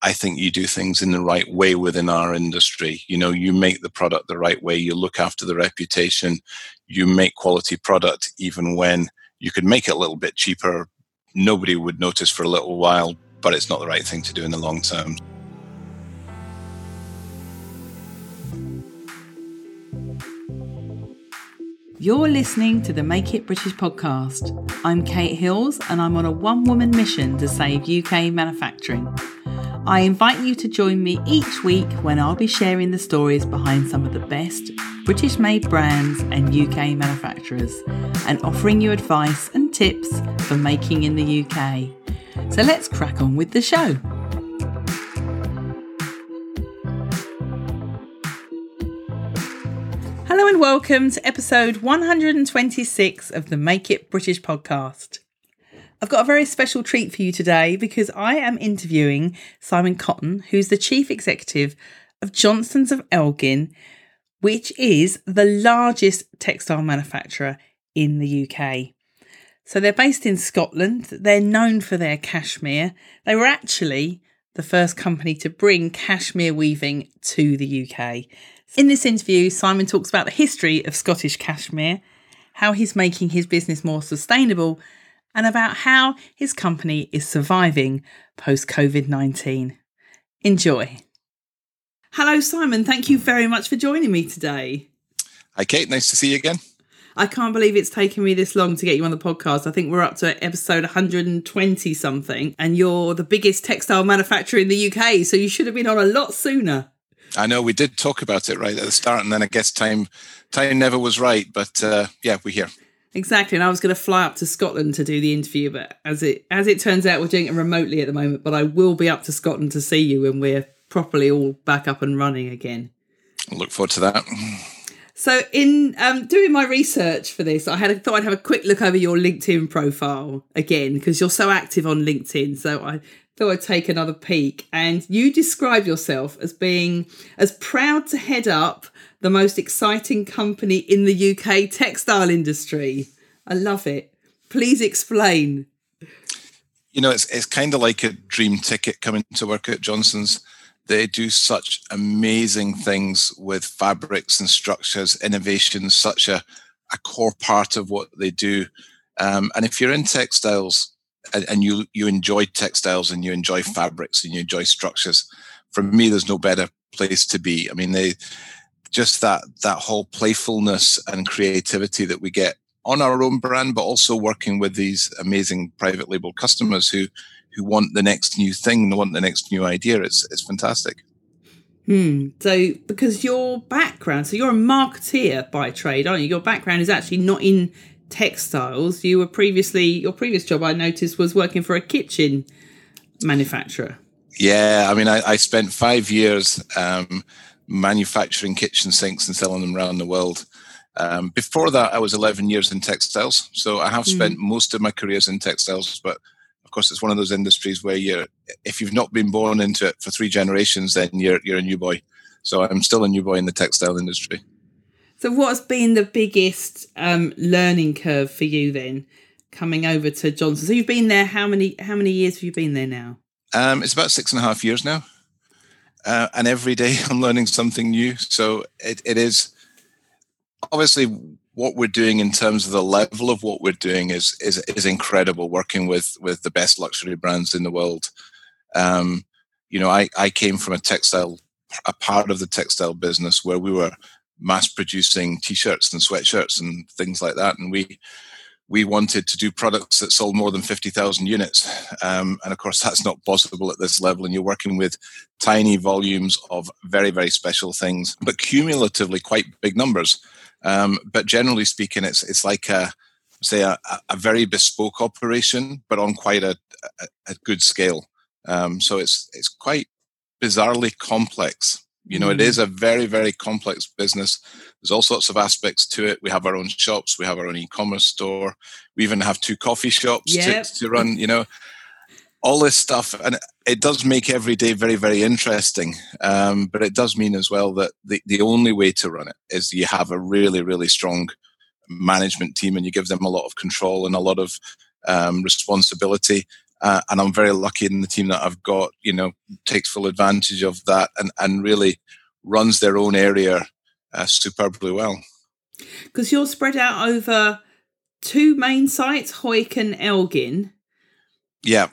I think you do things in the right way within our industry. You know, you make the product the right way. You look after the reputation. You make quality product, even when you could make it a little bit cheaper. Nobody would notice for a little while, but it's not the right thing to do in the long term. You're listening to the Make It British podcast. I'm Kate Hills, and I'm on a one-woman mission to save UK manufacturing. I invite you to join me each week when I'll be sharing the stories behind some of the best British-made brands and UK manufacturers, and offering you advice and tips for making in the UK. So let's crack on with the show. Hello and welcome to episode 126 of the Make It British podcast. I've got a very special treat for you today because I am interviewing Simon Cotton, who's the chief executive of Johnstons of Elgin, which is the largest textile manufacturer in the UK. So they're based in Scotland. They're known for their cashmere. They were actually the first company to bring cashmere weaving to the UK. In this interview, Simon talks about the history of Scottish cashmere, how he's making his business more sustainable, and about how his company is surviving post-COVID-19. Enjoy. Hello, Simon. Thank you very much for joining me today. Hi, Kate. Nice to see you again. I can't believe it's taken me this long to get you on the podcast. I think we're up to episode 120 something, and you're the biggest textile manufacturer in the UK, so you should have been on a lot sooner. I know we did talk about it right at the start, and then I guess time never was right, but yeah, we're here. Exactly, and I was going to fly up to Scotland to do the interview, but as it turns out, we're doing it remotely at the moment, but I will be up to Scotland to see you when we're properly all back up and running again. I look forward to that. So in doing my research for this, I thought I'd have a quick look over your LinkedIn profile again, because you're so active on LinkedIn. So I thought I'd take another peek. And you describe yourself as being as proud to head up the most exciting company in the UK textile industry. I love it. Please explain. You know, it's kind of like a dream ticket coming to work at Johnson's. They do such amazing things with fabrics and structures, innovation, such a core part of what they do. And if you're in textiles and you enjoy textiles and you enjoy fabrics and you enjoy structures, for me, there's no better place to be. I mean, they just that whole playfulness and creativity that we get on our own brand, but also working with these amazing private label customers who want the next new thing, they want the next new idea. It's fantastic. So because your background, so you're a marketeer by trade, aren't you? Your background is actually not in textiles. You were previously, your previous job I noticed was working for a kitchen manufacturer. Yeah, I mean, I spent 5 years manufacturing kitchen sinks and selling them around the world. Before that, I was 11 years in textiles. So I have spent most of my careers in textiles, but of course, it's one of those industries where if you've not been born into it for 3 generations, then you're a new boy. So I'm still a new boy in the textile industry. So what's been the biggest learning curve for you then, coming over to Johnson? So you've been there, how many years have you been there now? It's about 6.5 years now. And every day I'm learning something new. So it is obviously what we're doing in terms of the level of what we're doing is incredible, working with the best luxury brands in the world. You know, I came from a part of the textile business where we were mass producing T-shirts and sweatshirts and things like that. And we wanted to do products that sold more than 50,000 units. And of course, that's not possible at this level. And you're working with tiny volumes of very, very special things, but cumulatively quite big numbers. But generally speaking, it's like a very bespoke operation, but on quite a good scale. So it's quite bizarrely complex. You know, it is a very, very complex business. There's all sorts of aspects to it. We have our own shops. We have our own e-commerce store. We even have 2 coffee shops to run, you know, all this stuff. And it does make every day very, very interesting. But it does mean as well that the only way to run it is you have a really, really strong management team and you give them a lot of control and a lot of responsibility. And I'm very lucky in the team that I've got, you know, takes full advantage of that and really runs their own area superbly well. Because you're spread out over two main sites, Hawick and Elgin. Yeah.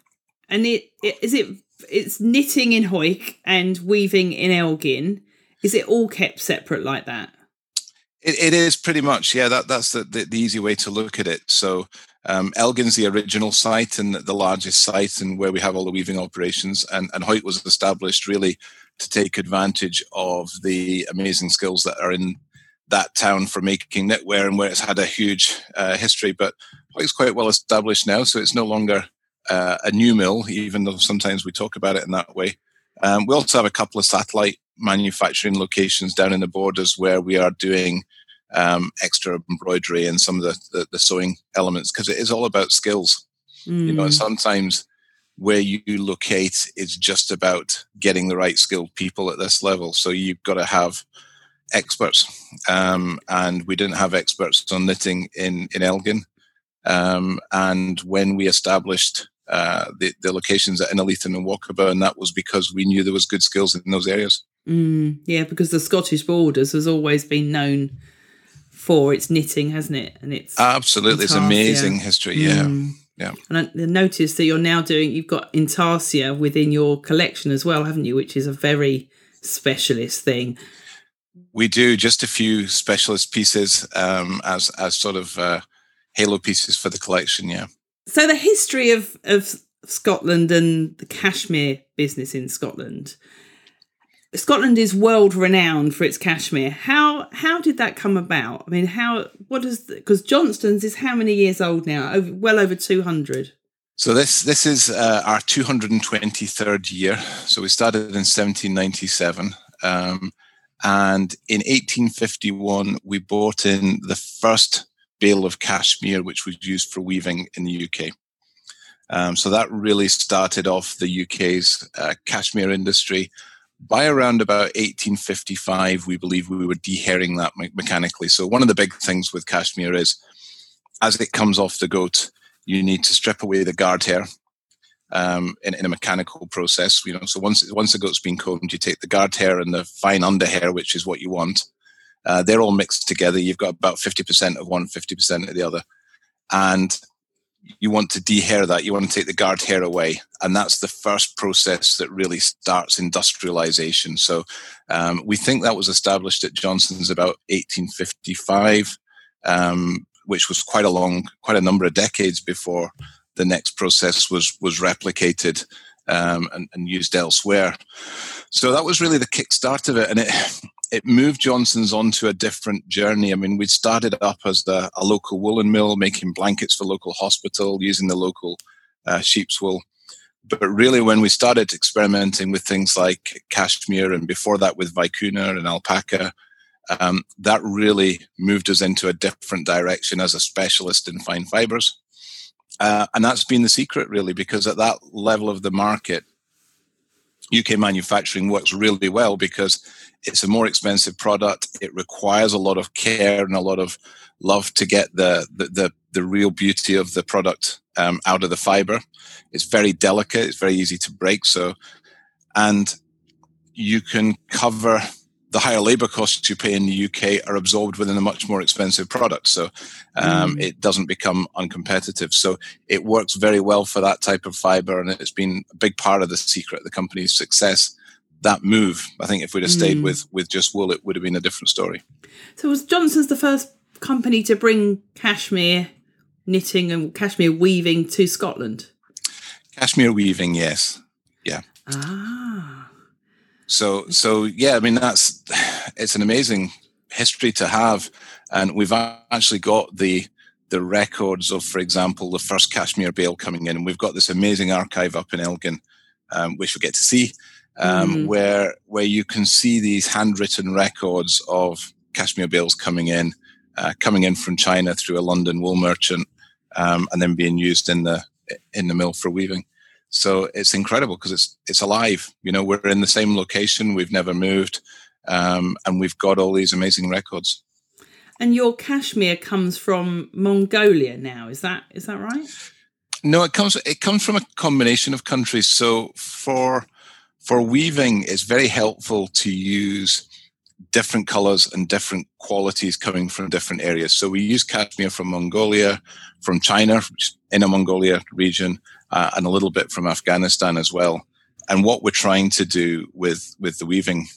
And it's knitting in Hawick and weaving in Elgin. Is it all kept separate like that? It is pretty much, yeah. That's the easy way to look at it. So Elgin's the original site and the largest site and where we have all the weaving operations. And Hawick was established really to take advantage of the amazing skills that are in that town for making knitwear and where it's had a huge history. But Hawick's quite well established now, so it's no longer a new mill, even though sometimes we talk about it in that way. We also have a couple of satellite manufacturing locations down in the borders where we are doing extra embroidery and some of the sewing elements, because it is all about skills. You know, sometimes where you locate is just about getting the right skilled people at this level, so you've got to have experts, and we didn't have experts on knitting in Elgin, and when we established the locations at Innerleithen and Walkerburn, that was because we knew there was good skills in those areas. Yeah, because the Scottish borders has always been known for its knitting, hasn't it? And it's absolutely Intarsia. It's amazing history. Yeah. And I noticed that you've got Intarsia within your collection as well, haven't you? Which is a very specialist thing. We do just a few specialist pieces as sort of halo pieces for the collection. Yeah. So the history of Scotland and the cashmere business in Scotland. Scotland is world renowned for its cashmere. How did that come about? I mean, because Johnstons is how many years old now? Well over 200. So this is our 223rd year. So we started in 1797, and in 1851 we bought in the first bale of cashmere, which was used for weaving in the UK. So that really started off the UK's cashmere industry. By around about 1855, we believe we were dehairing that mechanically. So one of the big things with cashmere is, as it comes off the goat, you need to strip away the guard hair in a mechanical process. You know, so once the goat's been combed, you take the guard hair and the fine underhair, which is what you want. They're all mixed together. You've got about 50% of one, 50% of the other. And you want to dehair that. You want to take the guard hair away. And that's the first process that really starts industrialization. So we think that was established at Johnson's about 1855, which was quite a number of decades before the next process was replicated and used elsewhere. So that was really the kickstart of it. And it moved Johnson's onto a different journey. I mean, we'd started up as a local woolen mill, making blankets for local hospital, using the local sheep's wool. But really, when we started experimenting with things like cashmere, and before that with vicuna and alpaca, that really moved us into a different direction as a specialist in fine fibres. And that's been the secret, really, because at that level of the market, UK manufacturing works really well because it's a more expensive product. It requires a lot of care and a lot of love to get the real beauty of the product out of the fiber. It's very delicate. It's very easy to break. And you can cover the higher labor costs you pay in the UK are absorbed within a much more expensive product. So it doesn't become uncompetitive. So it works very well for that type of fiber. And it's been a big part of the secret, the company's success, that move. I think if we'd have stayed with just wool, it would have been a different story. So was Johnson's the first company to bring cashmere knitting and cashmere weaving to Scotland? Cashmere weaving, yes. Yeah. Ah. So yeah, I mean, it's an amazing history to have. And we've actually got the records of, for example, the first cashmere bale coming in. And we've got this amazing archive up in Elgin, which we'll get to see, where you can see these handwritten records of cashmere bales coming in from China through a London wool merchant, and then being used in the mill for weaving. So it's incredible because it's alive. You know, we're in the same location. We've never moved. And we've got all these amazing records. And your cashmere comes from Mongolia now. Is that right? No, it comes from a combination of countries. So for weaving, it's very helpful to use different colours and different qualities coming from different areas. So we use cashmere from Mongolia, from China, Inner Mongolia region, and a little bit from Afghanistan as well. And what we're trying to do with the weaving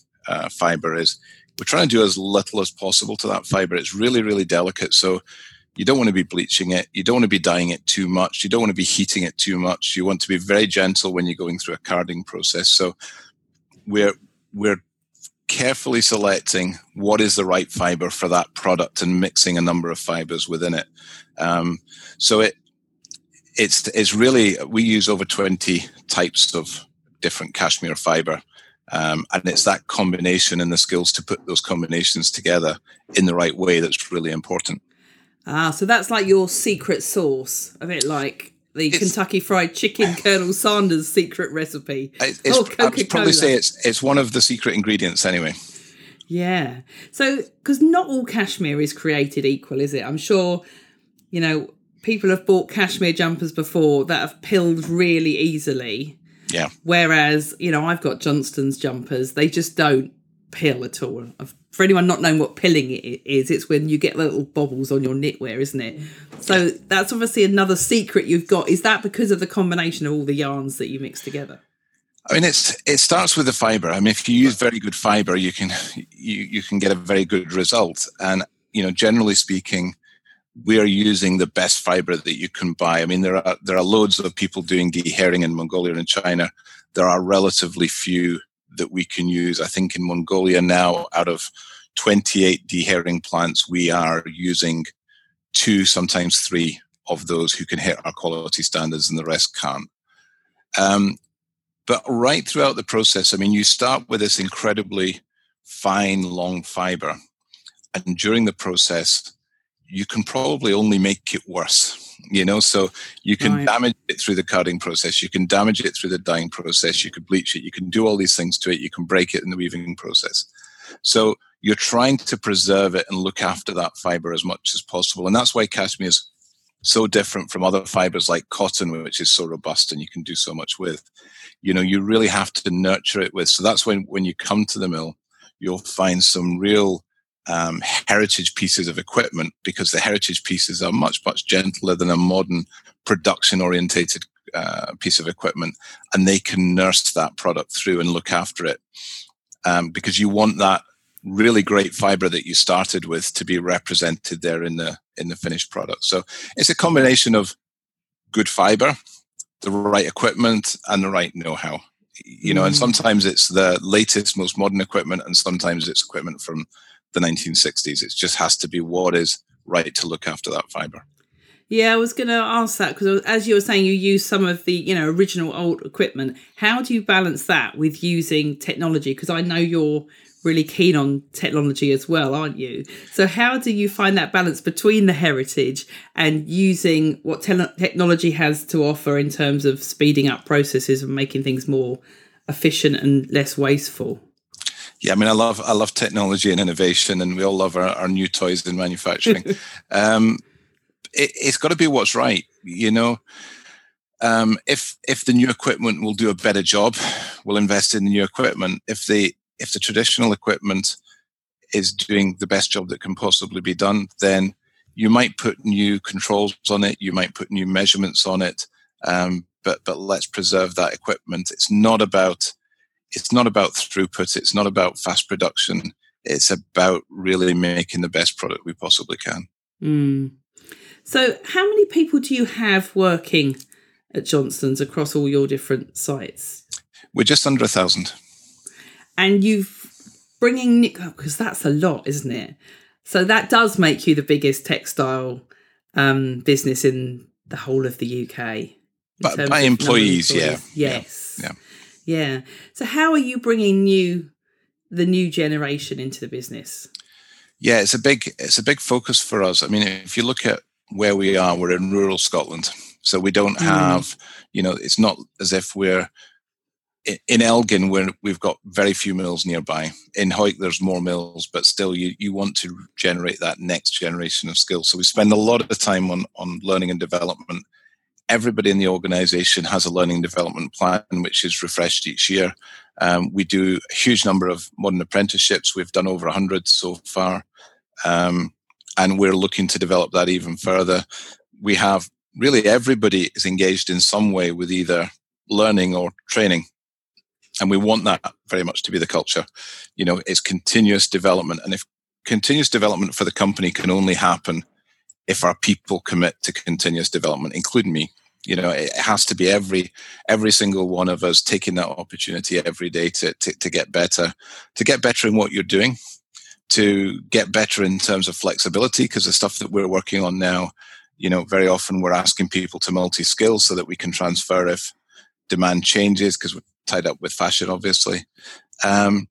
fibre is we're trying to do as little as possible to that fibre. It's really, really delicate. So you don't want to be bleaching it. You don't want to be dyeing it too much. You don't want to be heating it too much. You want to be very gentle when you're going through a carding process. So we're carefully selecting what is the right fibre for that product and mixing a number of fibres within it. So it's really, we use over 20 types of different cashmere fibre. And it's that combination and the skills to put those combinations together in the right way that's really important. Ah, so that's like your secret sauce, a bit like the Kentucky Fried Chicken, Colonel Sanders' secret recipe. Coca-Cola. I would probably say it's one of the secret ingredients anyway. Yeah. So, because not all cashmere is created equal, is it? I'm sure, you know, people have bought cashmere jumpers before that have pilled really easily. Yeah. Whereas, you know, I've got Johnstons jumpers. They just don't pill at all. For anyone not knowing what pilling is, it's when you get little bobbles on your knitwear, isn't it? So that's obviously another secret you've got. Is that because of the combination of all the yarns that you mix together? I mean, it starts with the fibre. I mean, if you use very good fibre, you can get a very good result. And, you know, generally speaking, we are using the best fibre that you can buy. I mean, there are loads of people doing de-hairing in Mongolia and China. There are relatively few that we can use. I think in Mongolia now, out of 28 de-hairing plants, we are using 2, sometimes 3 of those who can hit our quality standards and the rest can't. But right throughout the process, I mean, you start with this incredibly fine, long fibre. And during the process, you can probably only make it worse, you know? So you can damage it through the carding process. You can damage it through the dyeing process. You could bleach it. You can do all these things to it. You can break it in the weaving process. So you're trying to preserve it and look after that fibre as much as possible. And that's why cashmere is so different from other fibres like cotton, which is so robust and you can do so much with. You know, you really have to nurture it with. So that's when you come to the mill, you'll find some real heritage pieces of equipment, because the heritage pieces are much, much gentler than a modern production-orientated piece of equipment, and they can nurse that product through and look after it, because you want that really great fibre that you started with to be represented there in the finished product. So it's a combination of good fibre, the right equipment, and the right know-how. You know, and sometimes it's the latest, most modern equipment, and sometimes it's equipment from the 1960s. It just has to be what is right to look after that fibre. Yeah, I was going to ask that, because as you were saying, you use some of the, you know, original old equipment. How do you balance that with using technology? Because I know you're really keen on technology as well, aren't you? So how do you find that balance between the heritage and using what technology has to offer in terms of speeding up processes and making things more efficient and less wasteful? Yeah, I mean, I love technology and innovation, and we all love our new toys in manufacturing. It's got to be what's right, you know. If the new equipment will do a better job, we'll invest in the new equipment. If the traditional equipment is doing the best job that can possibly be done, then you might put new controls on it, you might put new measurements on it, but let's preserve that equipment. It's not about throughput. It's not about fast production. It's about really making the best product we possibly can. Mm. So how many people do you have working at Johnstons across all your different sites? We're just under 1,000. And you've bringing, because that's a lot, isn't it? So that does make you the biggest textile business in the whole of the UK. But by employees, yeah. Yes. Yeah. Yeah. So how are you bringing the new generation into the business? Yeah, it's a big focus for us. I mean, if you look at where we are, we're in rural Scotland. So we don't have, you know, it's not as if we're in Elgin where we've got very few mills nearby. In Hawick, there's more mills, but still you want to generate that next generation of skills. So we spend a lot of time on learning and development Everybody in the organisation has a learning development plan, which is refreshed each year. We do a huge number of modern apprenticeships. We've done over 100 so far, and we're looking to develop that even further. We have really everybody is engaged in some way with either learning or training, and we want that very much to be the culture. You know, it's continuous development, and if continuous development for the company can only happen if our people commit to continuous development, including me. You know, it has to be every single one of us taking that opportunity every day to get better, to get better in what you're doing, to get better in terms of flexibility, because the stuff that we're working on now, you know, very often we're asking people to multi-skill so that we can transfer if demand changes, because we're tied up with fashion, obviously. And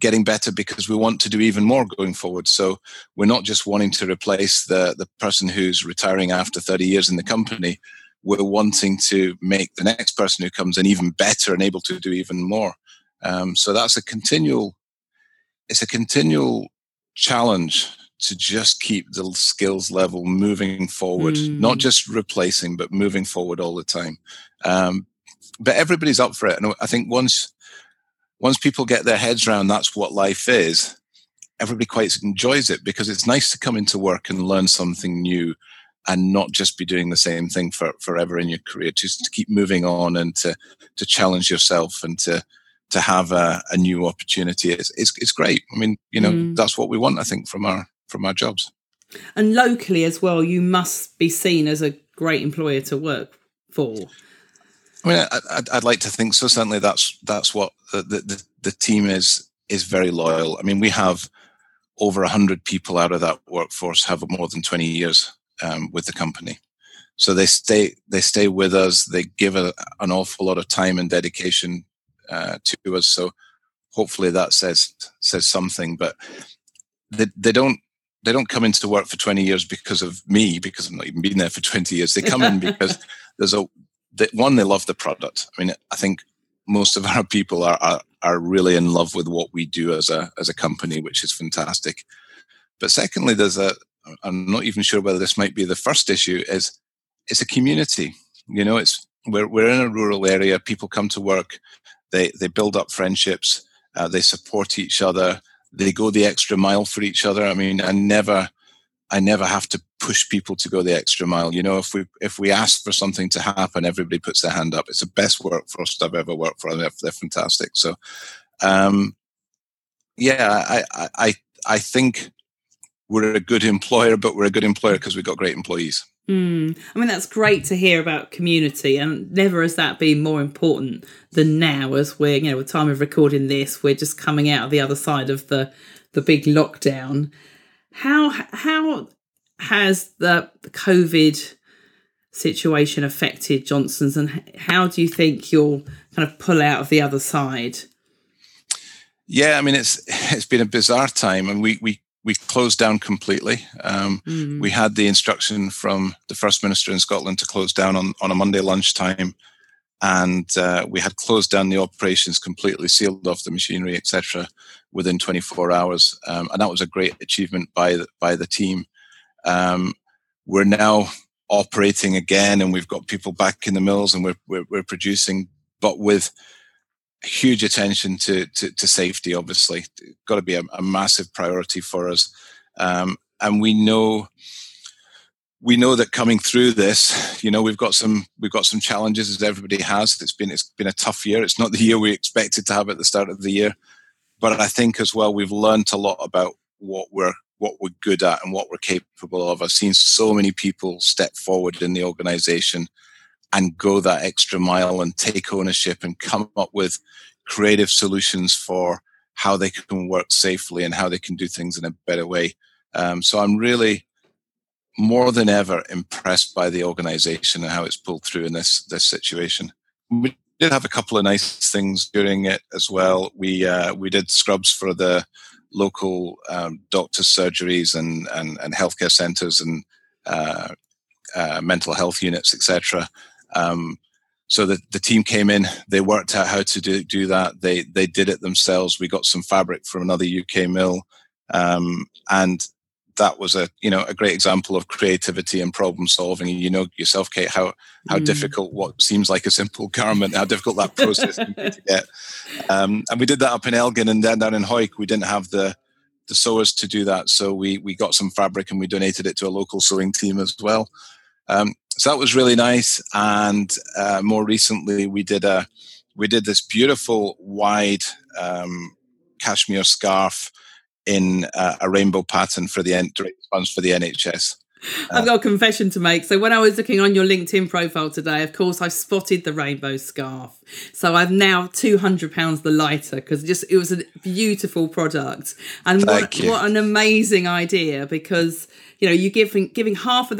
getting better because we want to do even more going forward. So we're not just wanting to replace the person who's retiring after 30 years in the company. We're wanting to make the next person who comes in even better and able to do even more. So that's a continual challenge to just keep the skills level moving forward, not just replacing, but moving forward all the time. But everybody's up for it. And I think once people get their heads around that's what life is, everybody quite enjoys it, because it's nice to come into work and learn something new and not just be doing the same thing forever in your career, just to keep moving on and to challenge yourself and to have a new opportunity. It's great. I mean, you know, that's what we want, I think, from our jobs. And locally as well, you must be seen as a great employer to work for. I mean, I'd like to think so. Certainly, that's what the team is very loyal. I mean, we have over 100 people out of that workforce have more than 20 years with the company, so they stay with us. They give an awful lot of time and dedication to us. So hopefully that says something. But they don't come into work for 20 years because of me, because I've not even been there for 20 years. They come in because there's they love the product. I mean, I think most of our people are really in love with what we do as a company, which is fantastic. But secondly, I'm not even sure whether this might be the first issue, is it's a community. You know, we're in a rural area. People come to work. They build up friendships. They support each other. They go the extra mile for each other. I mean, I never have to push people to go the extra mile. You know, if we ask for something to happen, everybody puts their hand up. It's the best workforce I've ever worked for. They're fantastic. So, I think we're a good employer, but we're a good employer because we've got great employees. I mean, that's great to hear about community, and never has that been more important than now, as we're, you know, at the time of recording this, we're just coming out of the other side of the big lockdown. How has the COVID situation affected Johnston's, and how do you think you'll kind of pull out of the other side? Yeah, I mean, it's been a bizarre time, and we closed down completely. We had the instruction from the First Minister in Scotland to close down on a Monday lunchtime, and we had closed down the operations completely, sealed off the machinery, etc., within 24 hours. And that was a great achievement by the team. We're now operating again, and we've got people back in the mills, and we're producing, but with huge attention to safety, obviously. It's got to be a massive priority for us. And we know that coming through this, you know, we've got some challenges, as everybody has. It's been a tough year. It's not the year we expected to have at the start of the year. But I think as well, we've learned a lot about what we're good at and what we're capable of. I've seen so many people step forward in the organisation and go that extra mile and take ownership and come up with creative solutions for how they can work safely and how they can do things in a better way. So I'm really more than ever impressed by the organisation and how it's pulled through in this situation. We did have a couple of nice things during it as well. We did scrubs for the local doctors' surgeries and healthcare centres and mental health units, etc. So the team came in, they worked out how to do that. They did it themselves. We got some fabric from another UK mill, and that was a great example of creativity and problem solving. You know yourself, Kate, how difficult what seems like a simple garment, how difficult that process can be to get. And we did that up in Elgin, and then down in Hawick, we didn't have the sewers to do that. So we got some fabric and we donated it to a local sewing team as well. So that was really nice. And more recently, we did this beautiful wide cashmere scarf in a rainbow pattern for the direct funds for the NHS. I've got a confession to make. So when I was looking on your LinkedIn profile today, of course, I spotted the rainbow scarf. So I'm now £200 the lighter because it was a beautiful product. And what an amazing idea, because, you know, you're giving half of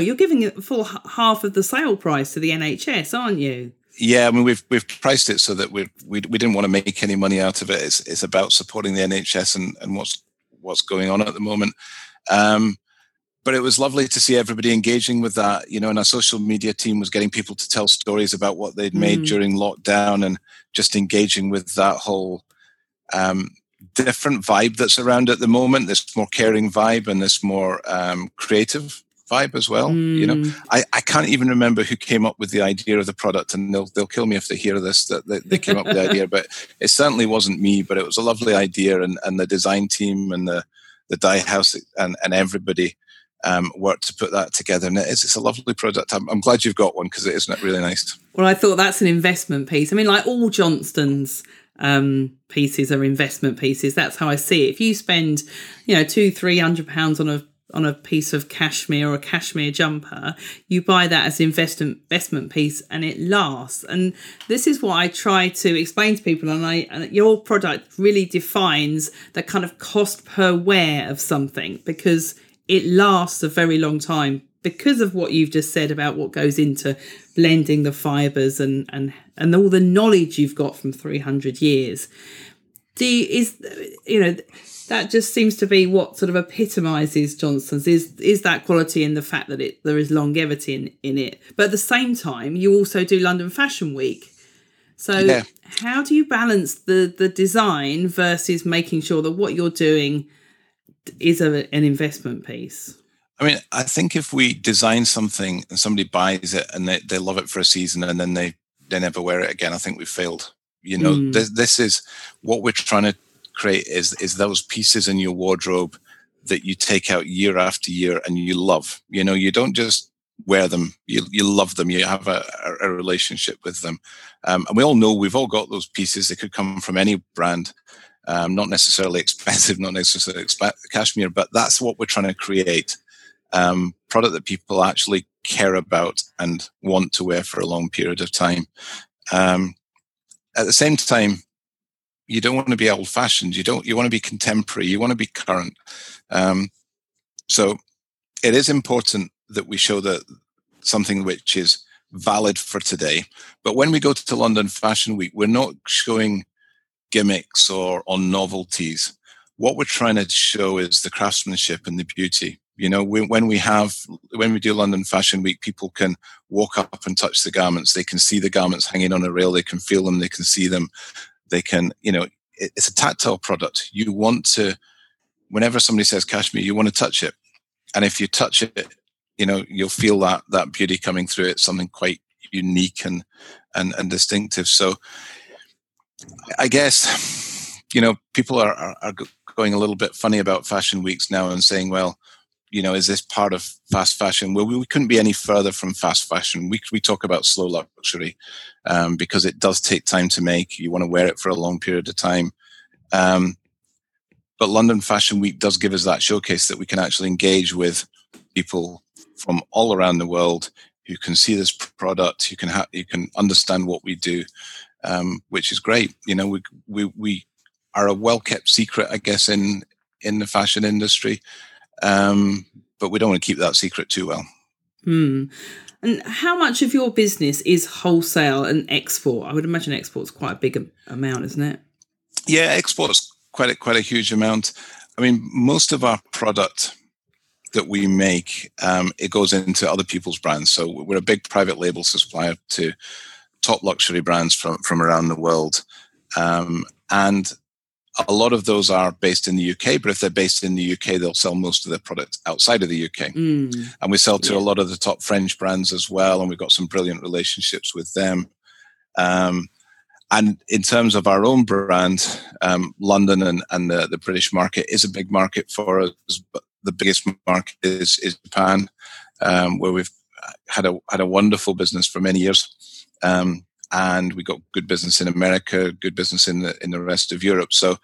you're giving it full half of the sale price to the NHS, aren't you? Yeah, I mean, we've priced it so that we didn't want to make any money out of it. It's about supporting the NHS and what's going on at the moment. But it was lovely to see everybody engaging with that, and our social media team was getting people to tell stories about what they'd made during lockdown and just engaging with that whole different vibe that's around at the moment. This more caring vibe and this more creative vibe as well. I can't even remember who came up with the idea of the product, and they'll kill me if they hear this, that they came up with the idea, but it certainly wasn't me. But it was a lovely idea, and the design team and the dye house and everybody worked to put that together, and it's a lovely product. I'm glad you've got one, because it isn't really nice. Well, I thought that's an investment piece. I mean, like all Johnston's pieces are investment pieces. That's how I see it. If you spend £200-300 on a piece of cashmere or a cashmere jumper, you buy that as an investment piece, and it lasts. And this is what I try to explain to people, and your product really defines the kind of cost per wear of something, because it lasts a very long time because of what you've just said about what goes into blending the fibres and all the knowledge you've got from 300 years. That just seems to be what sort of epitomises Johnston's is that quality, and the fact that there is longevity in it. But at the same time, you also do London Fashion Week. So how do you balance the design versus making sure that what you're doing is an investment piece? I mean, I think if we design something and somebody buys it and they love it for a season and then they never wear it again, I think we've failed. This is what we're trying to create is those pieces in your wardrobe that you take out year after year and you love. You don't just wear them, you love them, you have a relationship with them. And we all know, we've all got those pieces. They could come from any brand, not necessarily expensive, not necessarily cashmere, but that's what we're trying to create. Product that people actually care about and want to wear for a long period of time. At the same time, you don't want to be old-fashioned. You want to be contemporary. You want to be current. So it is important that we show that something which is valid for today. But when we go to London Fashion Week, we're not showing gimmicks or novelties. What we're trying to show is the craftsmanship and the beauty. When we do London Fashion Week, people can walk up and touch the garments. They can see the garments hanging on a rail. They can feel them. They can see them. They can, it's a tactile product. You want to, whenever somebody says cashmere, you want to touch it. And if you touch it, you'll feel that beauty coming through it, something quite unique and distinctive. So I guess, people are going a little bit funny about fashion weeks now and saying, well, is this part of fast fashion? Well, we couldn't be any further from fast fashion. We talk about slow luxury because it does take time to make. You want to wear it for a long period of time. But London Fashion Week does give us that showcase that we can actually engage with people from all around the world who can see this product, you can understand what we do, which is great. We are a well-kept secret, I guess, in the fashion industry. But we don't want to keep that secret too well. And how much of your business is wholesale and export? I would imagine export's quite a big amount, isn't it? Yeah, export's quite a huge amount. I mean, most of our product that we make, it goes into other people's brands. So we're a big private label supplier to top luxury brands from around the world. And A lot of those are based in the UK, but if they're based in the UK, they'll sell most of their products outside of the UK. And we sell to a lot of the top French brands as well, and we've got some brilliant relationships with them. And in terms of our own brand, London and the British market is a big market for us, but the biggest market is Japan, where we've had a wonderful business for many years. And we got good business in America, good business in the rest of Europe. So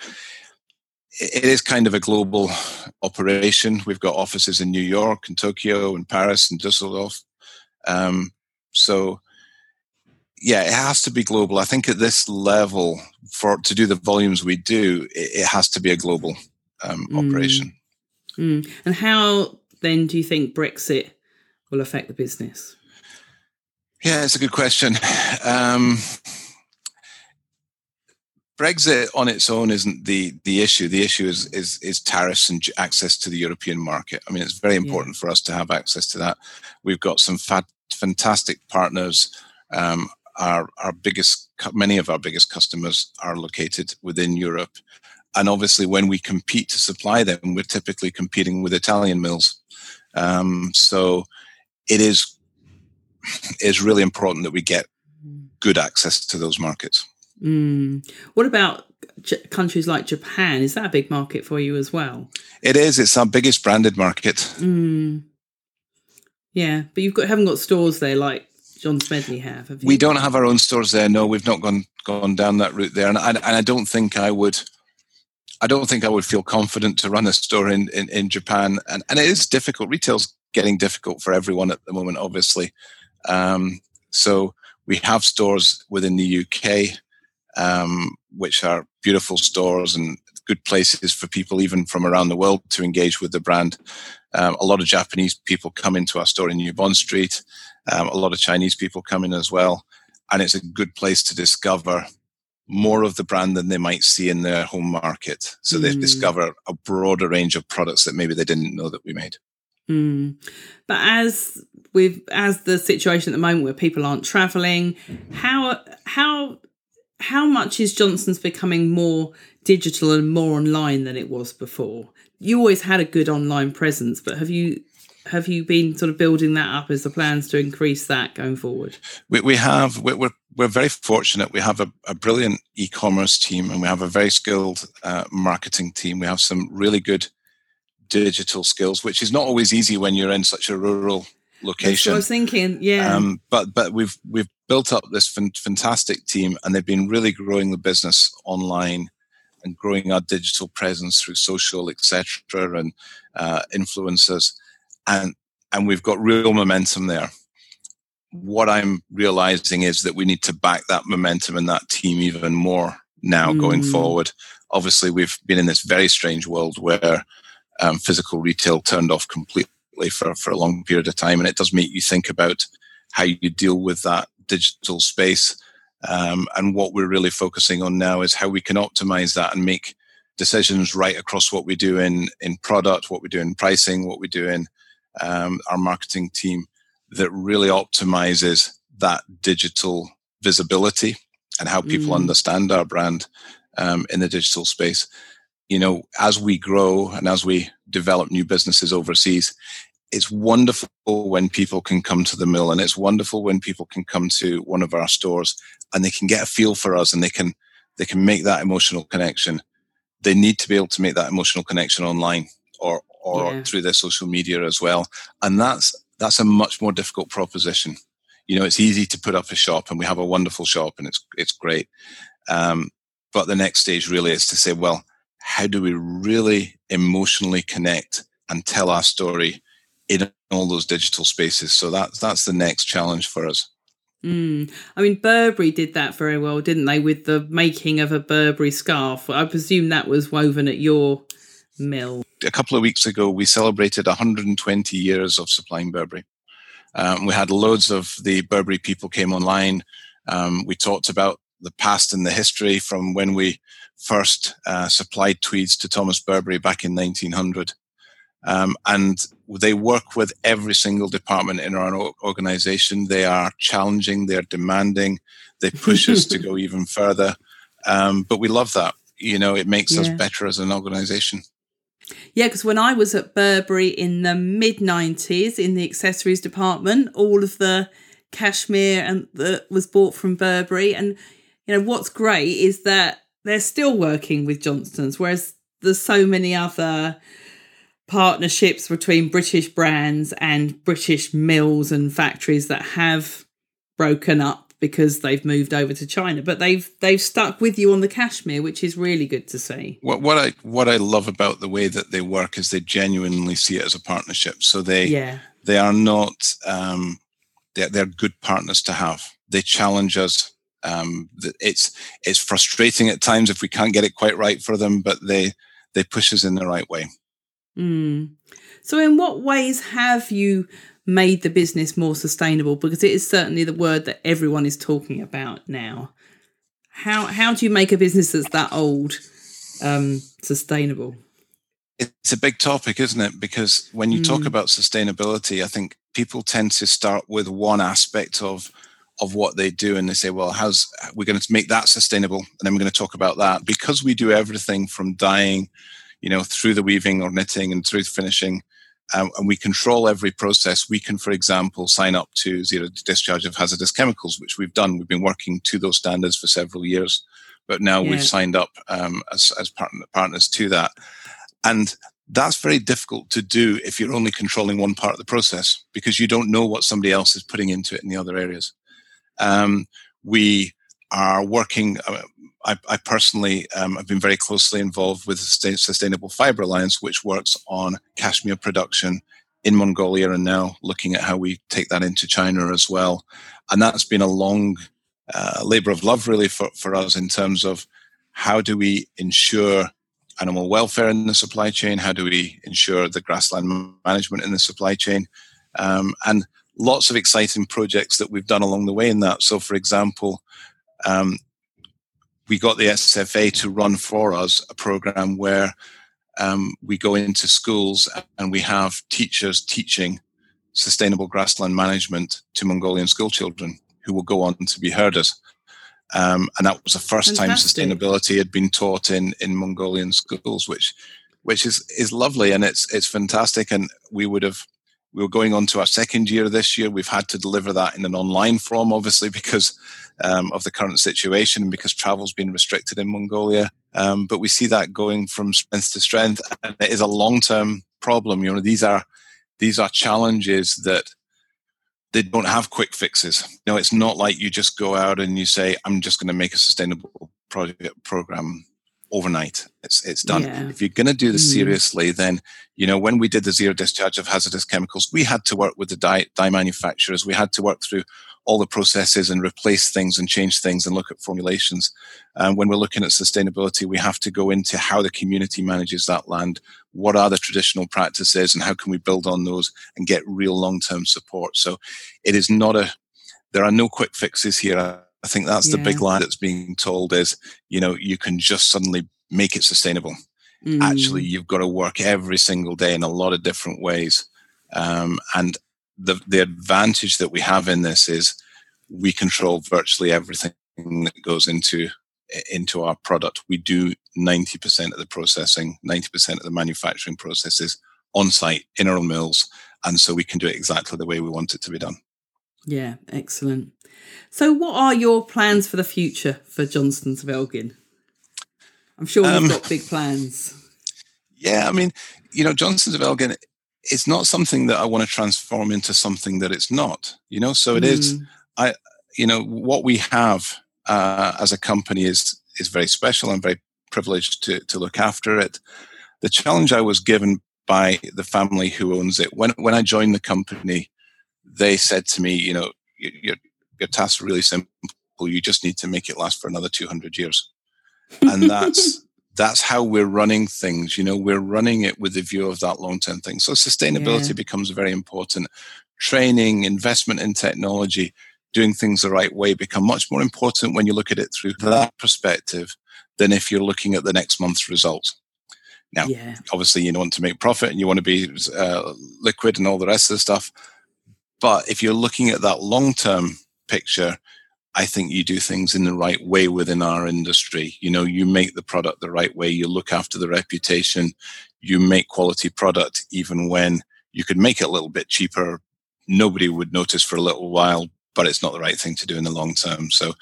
it is kind of a global operation. We've got offices in New York and Tokyo and Paris and Düsseldorf. So yeah, it has to be global. I think at this level, to do the volumes we do, it has to be a global operation. And how then do you think Brexit will affect the business? Yeah, it's a good question. Brexit on its own isn't the issue. The issue is tariffs and access to the European market. I mean, it's very important for us to have access to that. We've got some fantastic partners. Many of our biggest customers are located within Europe. And obviously, when we compete to supply them, we're typically competing with Italian mills. So it is really important that we get good access to those markets. What about countries like Japan? Is that a big market for you as well? It is. It's our biggest branded market. Yeah, but you haven't got stores there like John Smedley have you? We don't have our own stores there. No, we've not gone down that route there, and I don't think I would. I don't think I would feel confident to run a store in Japan, and it is difficult. Retail's getting difficult for everyone at the moment, obviously. So we have stores within the UK, which are beautiful stores and good places for people, even from around the world, to engage with the brand. A lot of Japanese people come into our store in New Bond Street. A lot of Chinese people come in as well. And it's a good place to discover more of the brand than they might see in their home market. So they discover a broader range of products that maybe they didn't know that we made. But as the situation at the moment where people aren't travelling, how much is Johnson's becoming more digital and more online than it was before? You always had a good online presence, but have you been sort of building that up as the plans to increase that going forward? We have. We're very fortunate. We have a brilliant e-commerce team, and we have a very skilled marketing team. We have some really good digital skills, which is not always easy when you're in such a rural location. That's what I was thinking, yeah. But we've built up this fantastic team, and they've been really growing the business online and growing our digital presence through social, etc., and influencers, and we've got real momentum there. What I'm realizing is that we need to back that momentum and that team even more now going forward. Obviously, we've been in this very strange world where physical retail turned off completely for a long period of time, and it does make you think about how you deal with that digital space. And what we're really focusing on now is how we can optimize that and make decisions right across what we do in product, what we do in pricing, what we do in our marketing team that really optimizes that digital visibility and how people understand our brand in the digital space. You know, as we grow and as we develop new businesses overseas, it's wonderful when people can come to the mill, and it's wonderful when people can come to one of our stores and they can get a feel for us and they can make that emotional connection. They need to be able to make that emotional connection online or through their social media as well. And that's a much more difficult proposition. You know, it's easy to put up a shop, and we have a wonderful shop, and it's great. But the next stage really is to say, well, how do we really emotionally connect and tell our story in all those digital spaces? So that's the next challenge for us. I mean, Burberry did that very well, didn't they, with the making of a Burberry scarf? I presume that was woven at your mill. A couple of weeks ago, we celebrated 120 years of supplying Burberry. We had loads of the Burberry people came online. We talked about the past and the history from when we first supplied tweeds to Thomas Burberry back in 1900. And they work with every single department in our organisation. They are challenging, they're demanding, they push us to go even further. But we love that. you know, it makes us better as an organisation. Yeah, because when I was at Burberry in the mid-90s in the accessories department, all of the cashmere and that was bought from Burberry. And, you know, what's great is that they're still working with Johnstons, whereas there's so many other partnerships between British brands and British mills and factories that have broken up because they've moved over to China, but they've stuck with you on the cashmere, which is really good to see. What I love about the way that they work is they genuinely see it as a partnership. So they are not they're good partners to have. They challenge us. It's frustrating at times if we can't get it quite right for them, but they push us in the right way. Mm. So in what ways have you made the business more sustainable? Because it is certainly the word that everyone is talking about now. How do you make a business that's that old sustainable? It's a big topic, isn't it? Because when you talk about sustainability, I think people tend to start with one aspect of what they do, and they say, well, we're going to make that sustainable, and then we're going to talk about that. Because we do everything from dyeing, you know, through the weaving or knitting and through finishing, and we control every process. We can, for example, sign up to zero discharge of hazardous chemicals, which we've done. We've been working to those standards for several years, but now we've signed up as partners to that. And that's very difficult to do if you're only controlling one part of the process, because you don't know what somebody else is putting into it in the other areas. We are working... I personally have been very closely involved with the Sustainable Fibre Alliance, which works on cashmere production in Mongolia, and now looking at how we take that into China as well. And that's been a long labour of love, really, for us in terms of how do we ensure animal welfare in the supply chain? How do we ensure the grassland management in the supply chain? And lots of exciting projects that we've done along the way in that. So, for example, we got the SFA to run for us a program where we go into schools and we have teachers teaching sustainable grassland management to Mongolian school children who will go on to be herders. And that was the first time sustainability had been taught in Mongolian schools, which is lovely, and it's fantastic. And we were going on to our second year this year. We've had to deliver that in an online form, obviously, because of the current situation and because travel's been restricted in Mongolia. But we see that going from strength to strength, and it is a long-term problem. You know, these are challenges that they don't have quick fixes. You know, it's not like you just go out and you say, I'm just going to make a sustainable project program overnight. It's done. Yeah. If you're going to do this seriously, then, you know, when we did the zero discharge of hazardous chemicals, we had to work with the dye manufacturers. We had to work through all the processes and replace things and change things and look at formulations. And when we're looking at sustainability, we have to go into how the community manages that land. What are the traditional practices and how can we build on those and get real long-term support? So it is not there are no quick fixes here. I think that's the big lie that's being told is, you know, you can just suddenly make it sustainable. Mm. Actually, you've got to work every single day in a lot of different ways. And the advantage that we have in this is we control virtually everything that goes into our product. We do 90% of the processing, 90% of the manufacturing processes on site in our own mills. And so we can do it exactly the way we want it to be done. Yeah, excellent. So what are your plans for the future for Johnstons of Elgin? I'm sure you've got big plans. Yeah, I mean, you know, Johnstons of Elgin, it's not something that I want to transform into something that it's not, you know? So it is, you know, what we have as a company is very special. I'm very privileged to look after it. The challenge I was given by the family who owns it, when I joined the company, they said to me, you know, your task's really simple. You just need to make it last for another 200 years. And that's how we're running things. You know, we're running it with the view of that long-term thing. So sustainability becomes very important. Training, investment in technology, doing things the right way become much more important when you look at it through that perspective than if you're looking at the next month's results. Now, obviously, you want to make profit and you want to be liquid and all the rest of the stuff. But if you're looking at that long-term picture, I think you do things in the right way within our industry. You know, you make the product the right way. You look after the reputation. You make quality product, even when you could make it a little bit cheaper. Nobody would notice for a little while, but it's not the right thing to do in the long term. So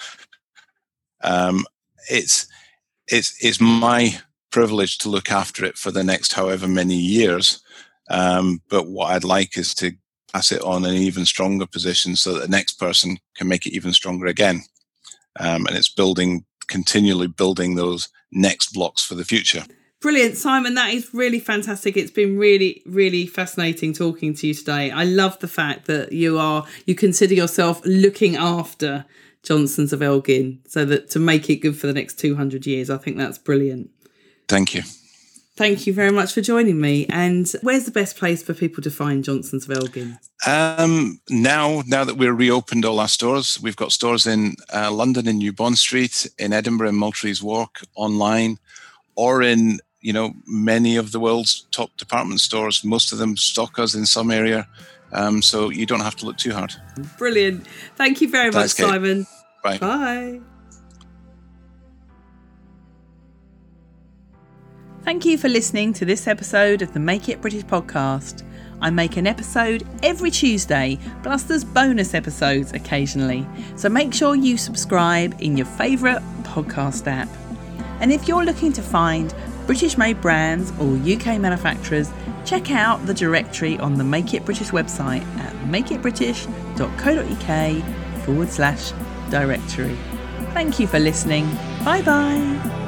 it's my privilege to look after it for the next however many years. But what I'd like is to pass it on an even stronger position so that the next person can make it even stronger again. And it's continually building those next blocks for the future. Brilliant, Simon. That is really fantastic. It's been really, really fascinating talking to you today. I love the fact that you consider yourself looking after Johnstons of Elgin so that to make it good for the next 200 years. I think that's brilliant. Thank you. Thank you very much for joining me. And where's the best place for people to find Johnstons of Elgin? Now that we're reopened all our stores, we've got stores in London, in New Bond Street, in Edinburgh, in Moultrie's Walk, online, or in many of the world's top department stores. Most of them stock us in some area, so you don't have to look too hard. Brilliant. Thank you very much, Kate. Simon. Bye. Bye. Thank you for listening to this episode of the Make It British podcast. I make an episode every Tuesday, plus there's bonus episodes occasionally. So make sure you subscribe in your favourite podcast app. And if you're looking to find British-made brands or UK manufacturers, check out the directory on the Make It British website at makeitbritish.co.uk/directory. Thank you for listening. Bye-bye.